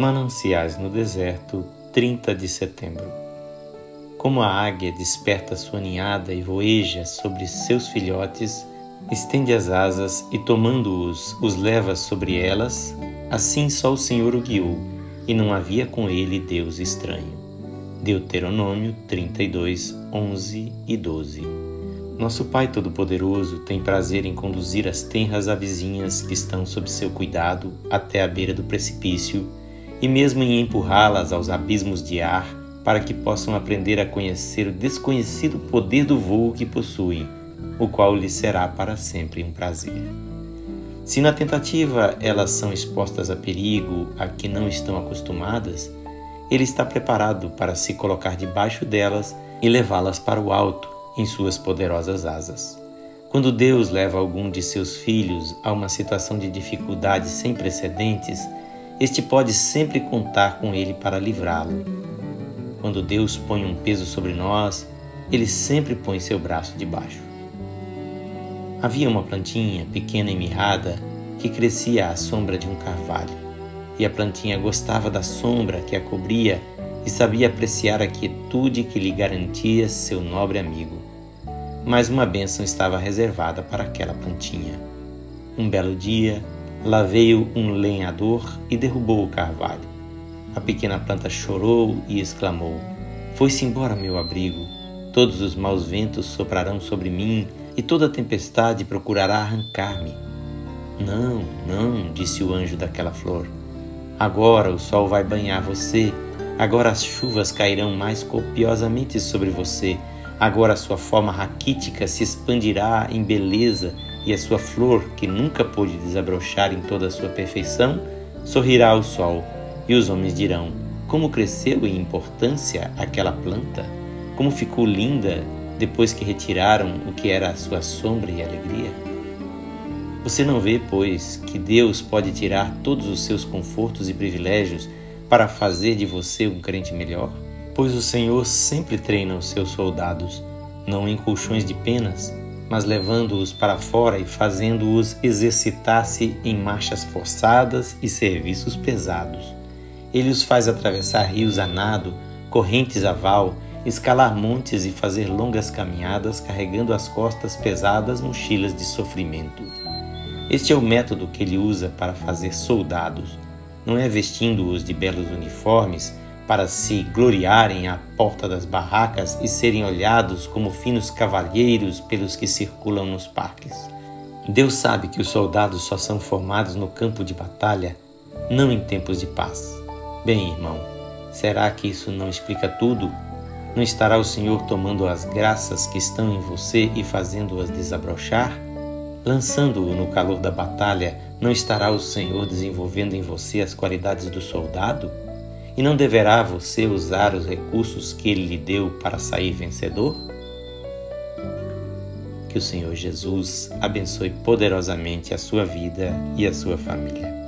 Mananciais no Deserto, 30 de setembro. Como a águia desperta sua ninhada e voeja sobre seus filhotes, estende as asas e, tomando-os, os leva sobre elas, assim só o Senhor o guiou, e não havia com ele Deus estranho. Deuteronômio 32, 11 e 12. Nosso Pai Todo-Poderoso tem prazer em conduzir as tenras avizinhas que estão sob seu cuidado até a beira do precipício, e mesmo em empurrá-las aos abismos de ar, para que possam aprender a conhecer o desconhecido poder do voo que possuem, o qual lhes será para sempre um prazer. Se na tentativa elas são expostas a perigo a que não estão acostumadas, Ele está preparado para se colocar debaixo delas e levá-las para o alto em suas poderosas asas. Quando Deus leva algum de seus filhos a uma situação de dificuldade sem precedentes, este pode sempre contar com Ele para livrá-lo. Quando Deus põe um peso sobre nós, Ele sempre põe seu braço debaixo. Havia uma plantinha pequena e mirrada que crescia à sombra de um carvalho, e a plantinha gostava da sombra que a cobria e sabia apreciar a quietude que lhe garantia seu nobre amigo. Mas uma bênção estava reservada para aquela plantinha. Um belo dia, lá veio um lenhador e derrubou o carvalho. A pequena planta chorou e exclamou: "Foi-se embora meu abrigo, todos os maus ventos soprarão sobre mim, e toda tempestade procurará arrancar-me." "Não, não", disse o anjo daquela flor. "Agora o sol vai banhar você, agora as chuvas cairão mais copiosamente sobre você, agora a sua forma raquítica se expandirá em beleza e a sua flor, que nunca pôde desabrochar em toda a sua perfeição, sorrirá ao sol, e os homens dirão: como cresceu em importância aquela planta, como ficou linda, depois que retiraram o que era a sua sombra e alegria." Você não vê, pois, que Deus pode tirar todos os seus confortos e privilégios para fazer de você um crente melhor? Pois o Senhor sempre treina os seus soldados, não em colchões de penas, mas levando-os para fora e fazendo-os exercitar-se em marchas forçadas e serviços pesados. Ele os faz atravessar rios a nado, correntes a val, escalar montes e fazer longas caminhadas carregando às costas pesadas mochilas de sofrimento. Este é o método que ele usa para fazer soldados. Não é vestindo-os de belos uniformes para se gloriarem à porta das barracas e serem olhados como finos cavalheiros pelos que circulam nos parques. Deus sabe que os soldados só são formados no campo de batalha, não em tempos de paz. Bem, irmão, será que isso não explica tudo? Não estará o Senhor tomando as graças que estão em você e fazendo-as desabrochar? Lançando-o no calor da batalha, não estará o Senhor desenvolvendo em você as qualidades do soldado? E não deverá você usar os recursos que Ele lhe deu para sair vencedor? Que o Senhor Jesus abençoe poderosamente a sua vida e a sua família.